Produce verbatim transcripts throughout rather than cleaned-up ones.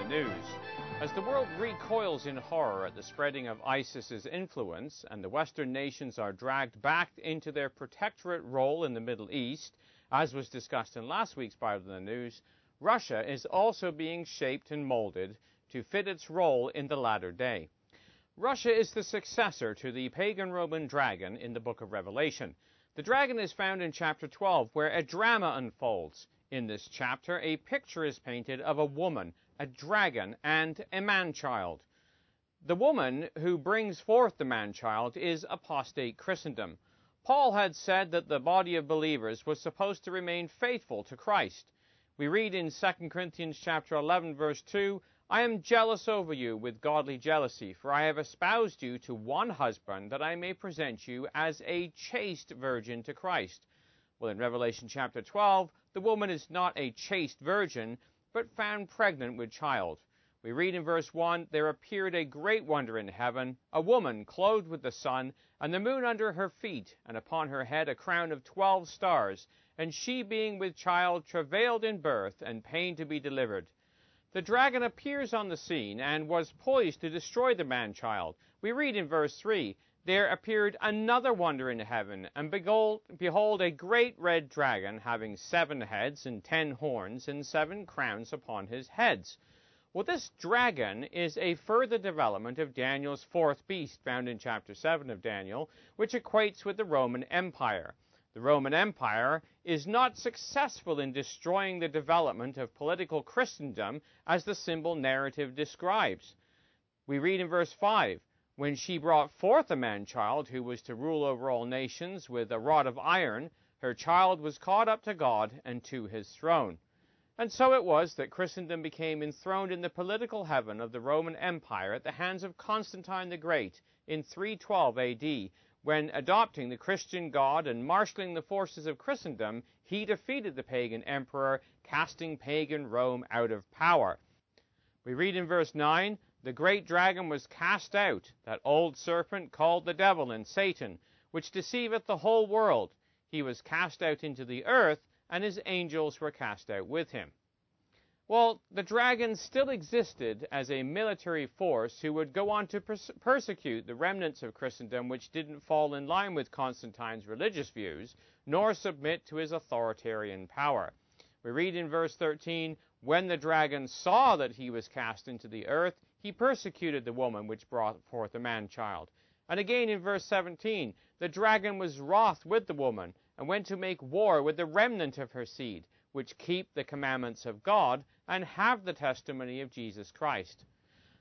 in the news. As the world recoils in horror at the spreading of ISIS's influence and the Western nations are dragged back into their protectorate role in the Middle East, as was discussed in last week's Bible in the News, Russia is also being shaped and molded to fit its role in the latter day. Russia is the successor to the pagan Roman dragon in the book of Revelation. The dragon is found in chapter twelve, where a drama unfolds. In this chapter, a picture is painted of a woman, a dragon, and a man-child. The woman who brings forth the man-child is apostate Christendom. Paul had said that the body of believers was supposed to remain faithful to Christ. We read in Second Corinthians chapter eleven, verse two, "I am jealous over you with godly jealousy, for I have espoused you to one husband, that I may present you as a chaste virgin to Christ." Well, in Revelation chapter twelve, the woman is not a chaste virgin, but found pregnant with child. We read in verse one, "There appeared a great wonder in heaven, a woman clothed with the sun, and the moon under her feet, and upon her head a crown of twelve stars, and she being with child travailed in birth, and pain to be delivered." The dragon appears on the scene and was poised to destroy the man-child. We read in verse three, "There appeared another wonder in heaven, and behold, a great red dragon, having seven heads and ten horns and seven crowns upon his heads." Well, this dragon is a further development of Daniel's fourth beast, found in chapter seven of Daniel, which equates with the Roman Empire. The Roman Empire is not successful in destroying the development of political Christendom as the symbol narrative describes. We read in verse five, "When she brought forth a man-child who was to rule over all nations with a rod of iron, her child was caught up to God and to his throne." And so it was that Christendom became enthroned in the political heaven of the Roman Empire at the hands of Constantine the Great in three twelve A D, when, adopting the Christian God and marshalling the forces of Christendom, he defeated the pagan emperor, casting pagan Rome out of power. We read in verse nine, "The great dragon was cast out, that old serpent called the devil and Satan, which deceiveth the whole world. He was cast out into the earth, and his angels were cast out with him." Well, the dragon still existed as a military force who would go on to perse persecute the remnants of Christendom which didn't fall in line with Constantine's religious views, nor submit to his authoritarian power. We read in verse thirteen, "When the dragon saw that he was cast into the earth, he persecuted the woman which brought forth a man-child." And again in verse seventeen, "The dragon was wroth with the woman, and went to make war with the remnant of her seed, which keep the commandments of God, and have the testimony of Jesus Christ."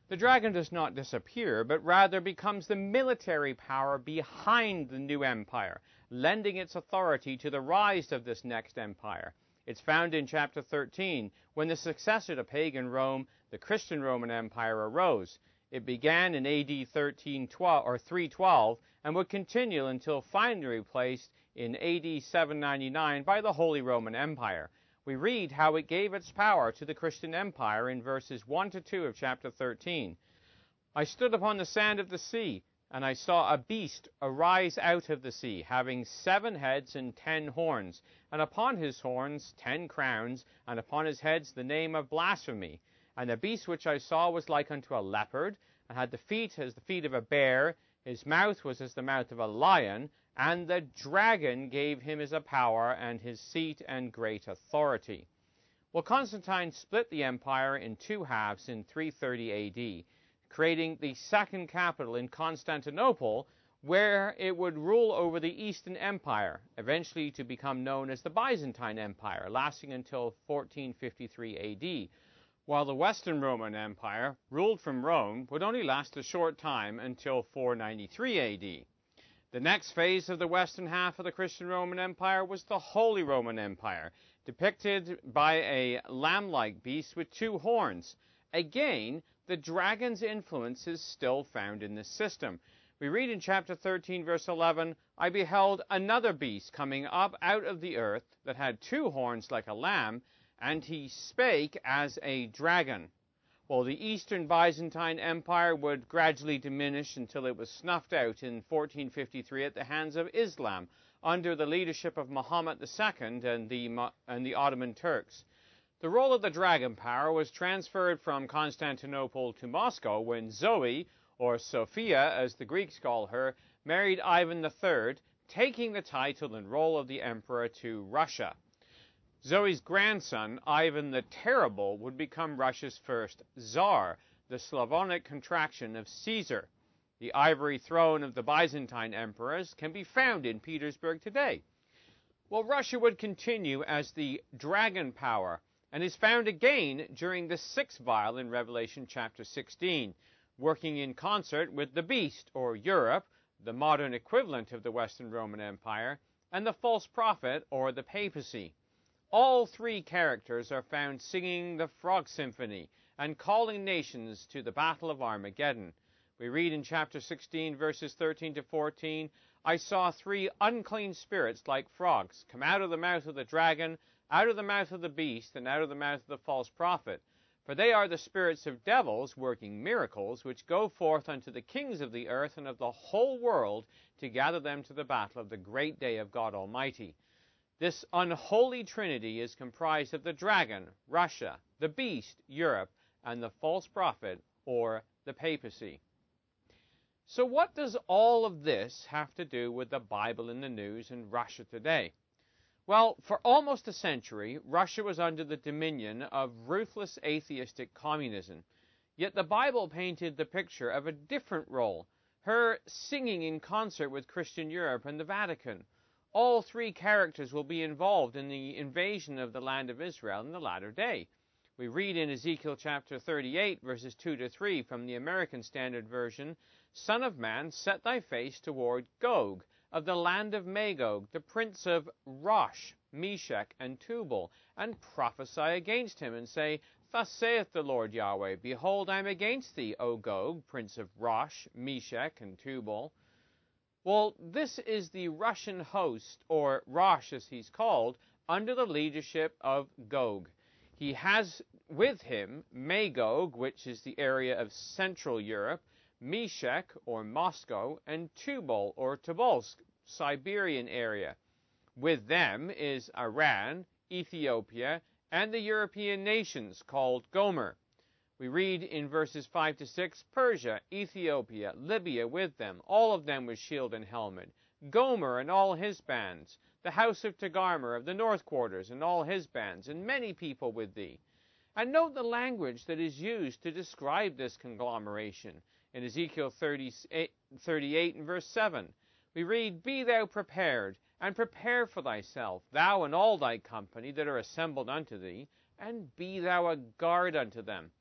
The dragon does not disappear, but rather becomes the military power behind the new empire, lending its authority to the rise of this next empire. It's found in chapter thirteen, when the successor to pagan Rome, the Christian Roman Empire, arose. It began in A D thirteen twelve, or three twelve, and would continue until finally replaced in A D seven ninety-nine by the Holy Roman Empire. We read how it gave its power to the Christian Empire in verses one to two of chapter thirteen. "I stood upon the sand of the sea, and I saw a beast arise out of the sea, having seven heads and ten horns, and upon his horns ten crowns, and upon his heads the name of blasphemy. And the beast which I saw was like unto a leopard, and had the feet as the feet of a bear, his mouth was as the mouth of a lion, and the dragon gave him his power and his seat and great authority." Well, Constantine split the empire in two halves in three thirty A D, creating the second capital in Constantinople, where it would rule over the Eastern Empire, eventually to become known as the Byzantine Empire, lasting until fourteen fifty-three A D, while the Western Roman Empire, ruled from Rome, would only last a short time until four ninety-three A D. The next phase of the western half of the Christian Roman Empire was the Holy Roman Empire, depicted by a lamb-like beast with two horns. Again, the dragon's influence is still found in this system. We read in chapter thirteen, verse eleven, "I beheld another beast coming up out of the earth, that had two horns like a lamb, and he spake as a dragon." Well, the Eastern Byzantine Empire would gradually diminish until it was snuffed out in fourteen fifty-three at the hands of Islam, under the leadership of Muhammad the Second and the, and the Ottoman Turks. The role of the dragon power was transferred from Constantinople to Moscow when Zoe, or Sophia as the Greeks call her, married Ivan the Third, taking the title and role of the emperor to Russia. Zoe's grandson, Ivan the Terrible, would become Russia's first Tsar, the Slavonic contraction of Caesar. The ivory throne of the Byzantine emperors can be found in Petersburg today. Well, Russia would continue as the dragon power, and is found again during the sixth vial in Revelation chapter sixteen, working in concert with the beast, or Europe, the modern equivalent of the Western Roman Empire, and the false prophet, or the papacy. All three characters are found singing the Frog Symphony and calling nations to the Battle of Armageddon. We read in chapter sixteen, verses thirteen to fourteen, "I saw three unclean spirits like frogs come out of the mouth of the dragon, out of the mouth of the beast, and out of the mouth of the false prophet. For they are the spirits of devils, working miracles, which go forth unto the kings of the earth and of the whole world to gather them to the battle of the great day of God Almighty." This unholy trinity is comprised of the dragon, Russia, the beast, Europe, and the false prophet, or the papacy. So what does all of this have to do with the Bible in the news and Russia today? Well, for almost a century, Russia was under the dominion of ruthless atheistic communism. Yet the Bible painted the picture of a different role, her singing in concert with Christian Europe and the Vatican. All three characters will be involved in the invasion of the land of Israel in the latter day. We read in Ezekiel chapter thirty-eight, verses two to three from the American Standard Version, "Son of man, set thy face toward Gog, of the land of Magog, the prince of Rosh, Meshech, and Tubal, and prophesy against him, and say, Thus saith the Lord Yahweh, Behold, I am against thee, O Gog, prince of Rosh, Meshech, and Tubal." Well, this is the Russian host, or Rosh as he's called, under the leadership of Gog. He has with him Magog, which is the area of Central Europe, Meshech, or Moscow, and Tubal, or Tobolsk, Siberian area. With them is Iran, Ethiopia, and the European nations called Gomer. We read in verses five to six, "Persia, Ethiopia, Libya with them, all of them with shield and helmet, Gomer and all his bands, the house of Togarmah of the north quarters and all his bands, and many people with thee." And note the language that is used to describe this conglomeration. In Ezekiel thirty-eight and verse seven, we read, "Be thou prepared, and prepare for thyself, thou and all thy company that are assembled unto thee, and be thou a guard unto them."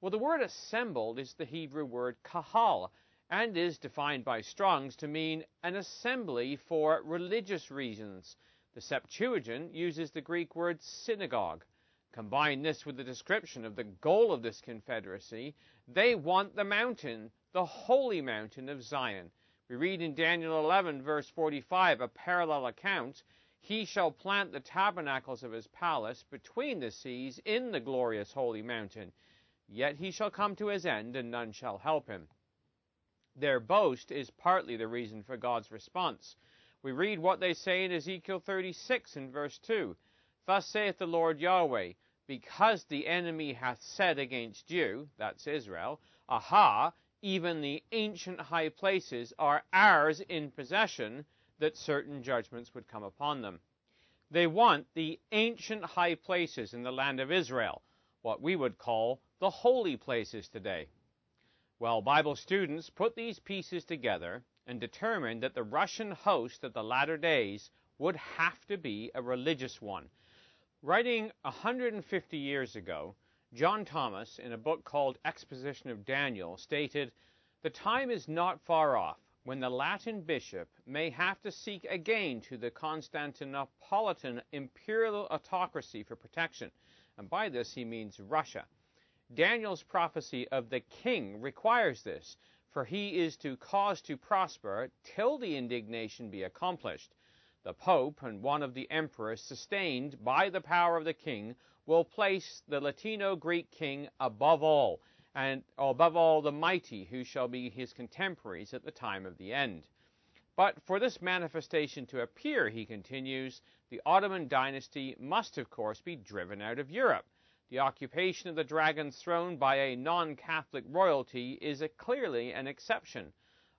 Well, the word assembled is the Hebrew word kahal, and is defined by Strong's to mean an assembly for religious reasons. The Septuagint uses the Greek word synagogue. Combine this with the description of the goal of this confederacy. They want the mountain, the holy mountain of Zion. We read in Daniel eleven, verse forty-five, a parallel account, "He shall plant the tabernacles of his palace between the seas in the glorious holy mountain. Yet he shall come to his end, and none shall help him." Their boast is partly the reason for God's response. We read what they say in Ezekiel thirty-six and verse two, "Thus saith the Lord Yahweh, because the enemy hath said against you," that's Israel, "Aha, even the ancient high places are ours in possession," that certain judgments would come upon them. They want the ancient high places in the land of Israel, what we would call the holy places today. Well, Bible students put these pieces together and determined that the Russian host of the latter days would have to be a religious one. Writing one hundred fifty years ago, John Thomas, in a book called Exposition of Daniel, stated, "The time is not far off when the Latin bishop may have to seek again to the Constantinopolitan imperial autocracy for protection," and by this he means Russia. "Daniel's prophecy of the king requires this, for he is to cause to prosper till the indignation be accomplished. The Pope and one of the emperors sustained by the power of the king will place the Latino-Greek king above all, and above all the mighty who shall be his contemporaries at the time of the end. But for this manifestation to appear," he continues, "the Ottoman dynasty must of course be driven out of Europe. The occupation of the dragon's throne by a non-Catholic royalty is a clearly an exception.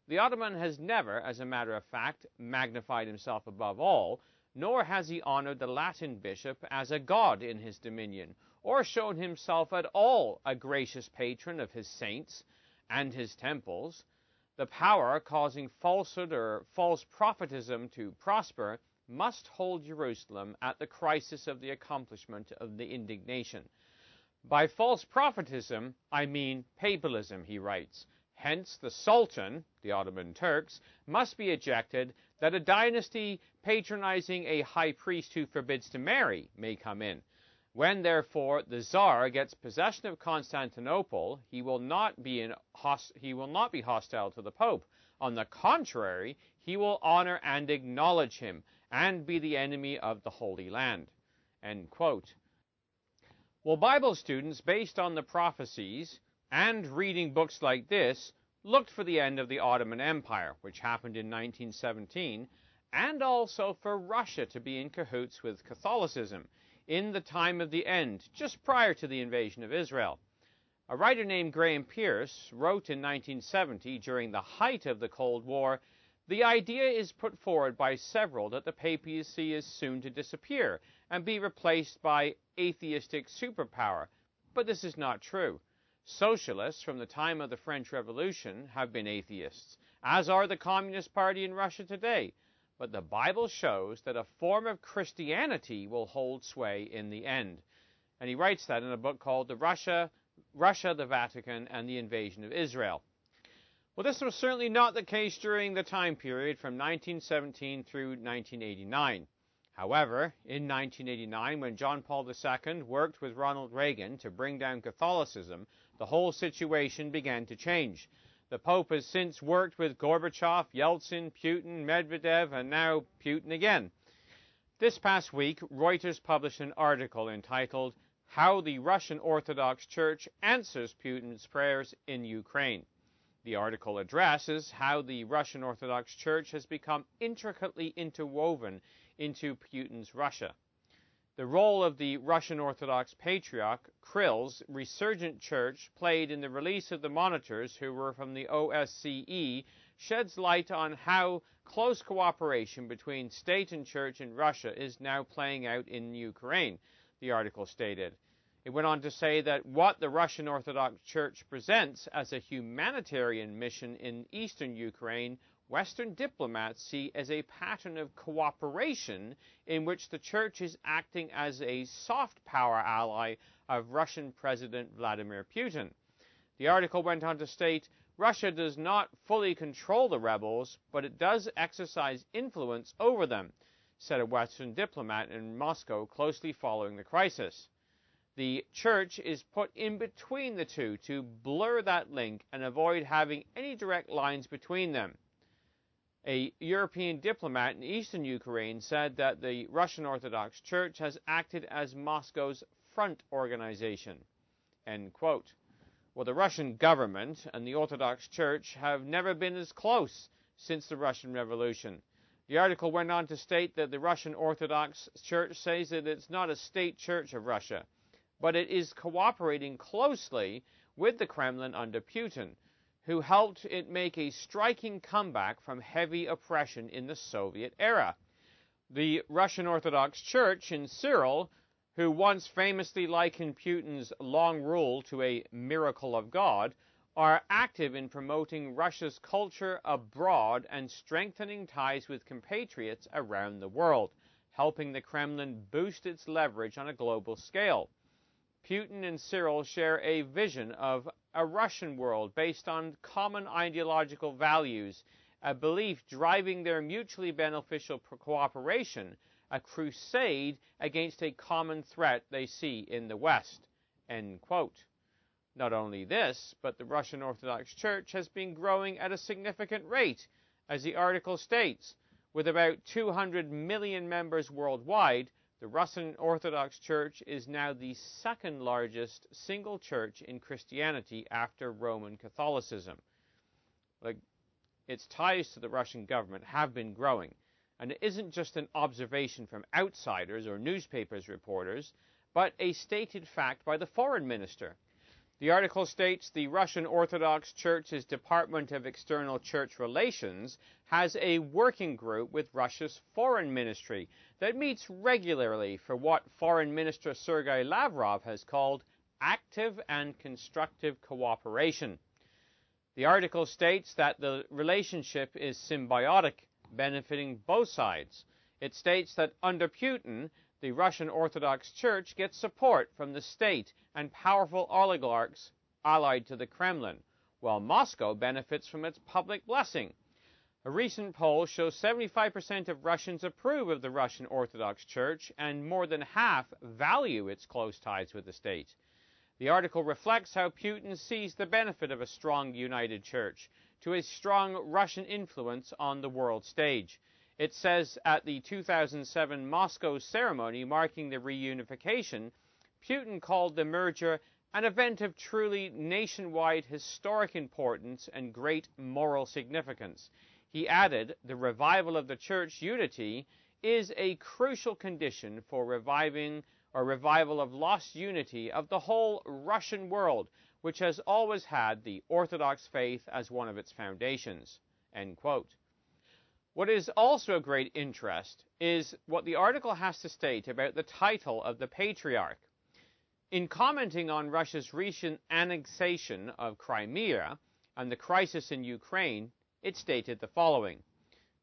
The Ottoman has never, as a matter of fact, magnified himself above all, nor has he honored the Latin bishop as a god in his dominion, or shown himself at all a gracious patron of his saints and his temples. The power causing falsehood or false prophetism to prosper must hold Jerusalem at the crisis of the accomplishment of the indignation. By false prophetism, I mean papalism, he writes. Hence, the Sultan, the Ottoman Turks, must be ejected, that a dynasty patronizing a high priest who forbids to marry may come in. When, therefore, the Tsar gets possession of Constantinople, he will not be in host- he will not be hostile to the Pope. On the contrary, he will honor and acknowledge him, and be the enemy of the Holy Land." End quote. Well, Bible students, based on the prophecies and reading books like this, looked for the end of the Ottoman Empire, which happened in nineteen seventeen, and also for Russia to be in cahoots with Catholicism in the time of the end, just prior to the invasion of Israel. A writer named Graham Pierce wrote in nineteen seventy, during the height of the Cold War, "The idea is put forward by several that the papacy is soon to disappear and be replaced by atheistic superpower, but this is not true. Socialists from the time of the French Revolution have been atheists, as are the Communist Party in Russia today, but the Bible shows that a form of Christianity will hold sway in the end." And he writes that in a book called The Russia, Russia, the Vatican, and the Invasion of Israel. Well, this was certainly not the case during the time period from nineteen seventeen through nineteen eighty-nine. However, in nineteen eighty-nine, when John Paul the Second worked with Ronald Reagan to bring down Catholicism, the whole situation began to change. The Pope has since worked with Gorbachev, Yeltsin, Putin, Medvedev, and now Putin again. This past week, Reuters published an article entitled, "How the Russian Orthodox Church Answers Putin's Prayers in Ukraine." The article addresses how the Russian Orthodox Church has become intricately interwoven into Putin's Russia. The role of the Russian Orthodox Patriarch Kirill's resurgent church played in the release of the monitors who were from the O S C E sheds light on how close cooperation between state and church in Russia is now playing out in Ukraine, the article stated. It went on to say that what the Russian Orthodox Church presents as a humanitarian mission in eastern Ukraine, Western diplomats see as a pattern of cooperation in which the Church is acting as a soft power ally of Russian President Vladimir Putin. The article went on to state, Russia does not fully control the rebels, but it does exercise influence over them, said a Western diplomat in Moscow closely following the crisis. The Church is put in between the two to blur that link and avoid having any direct lines between them. A European diplomat in eastern Ukraine said that the Russian Orthodox Church has acted as Moscow's front organization. End quote. Well, the Russian government and the Orthodox Church have never been as close since the Russian Revolution. The article went on to state that the Russian Orthodox Church says that it's not a state church of Russia, but it is cooperating closely with the Kremlin under Putin, who helped it make a striking comeback from heavy oppression in the Soviet era. The Russian Orthodox Church in Cyril, who once famously likened Putin's long rule to a miracle of God, are active in promoting Russia's culture abroad and strengthening ties with compatriots around the world, helping the Kremlin boost its leverage on a global scale. Putin and Cyril share a vision of a Russian world based on common ideological values, a belief driving their mutually beneficial cooperation, a crusade against a common threat they see in the West. End quote. Not only this, but the Russian Orthodox Church has been growing at a significant rate, as the article states. With about two hundred million members worldwide, the Russian Orthodox Church is now the second largest single church in Christianity after Roman Catholicism. Like, its ties to the Russian government have been growing, and it isn't just an observation from outsiders or newspapers reporters, but a stated fact by the foreign minister. The article states the Russian Orthodox Church's Department of External Church Relations has a working group with Russia's foreign ministry that meets regularly for what Foreign Minister Sergei Lavrov has called active and constructive cooperation. The article states that the relationship is symbiotic, benefiting both sides. It states that under Putin, the Russian Orthodox Church gets support from the state and powerful oligarchs allied to the Kremlin, while Moscow benefits from its public blessing. A recent poll shows seventy-five percent of Russians approve of the Russian Orthodox Church, and more than half value its close ties with the state. The article reflects how Putin sees the benefit of a strong united church to a strong Russian influence on the world stage. It says at the two thousand seven Moscow ceremony marking the reunification, Putin called the merger an event of truly nationwide historic importance and great moral significance. He added, the revival of the church unity is a crucial condition for reviving a revival of lost unity of the whole Russian world, which has always had the Orthodox faith as one of its foundations." End quote. What is also of great interest is what the article has to state about the title of the Patriarch. In commenting on Russia's recent annexation of Crimea and the crisis in Ukraine, it stated the following.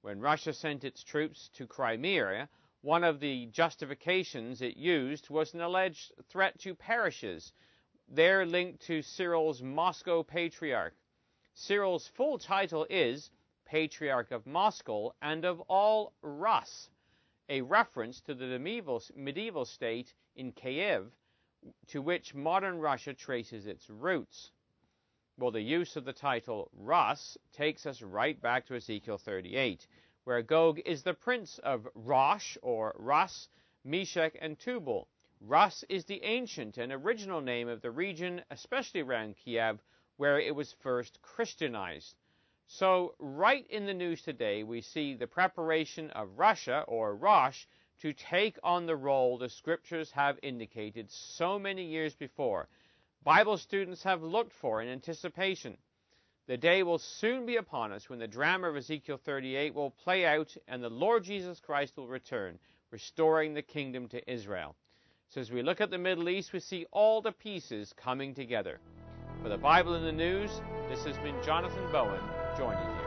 When Russia sent its troops to Crimea, one of the justifications it used was an alleged threat to parishes, there linked to Cyril's Moscow Patriarch. Cyril's full title is Patriarch of Moscow and of all Rus, a reference to the medieval, medieval state in Kiev, to which modern Russia traces its roots. Well, the use of the title Rus takes us right back to Ezekiel thirty-eight, where Gog is the prince of Rosh, or Rus, Meshech, and Tubal. Rus is the ancient and original name of the region, especially around Kiev, where it was first Christianized. So, right in the news today, we see the preparation of Russia, or Rosh, to take on the role the scriptures have indicated so many years before. Bible students have looked for in anticipation. The day will soon be upon us when the drama of Ezekiel thirty-eight will play out and the Lord Jesus Christ will return, restoring the kingdom to Israel. So as we look at the Middle East, we see all the pieces coming together. For the Bible in the News, this has been Jonathan Bowen joining you.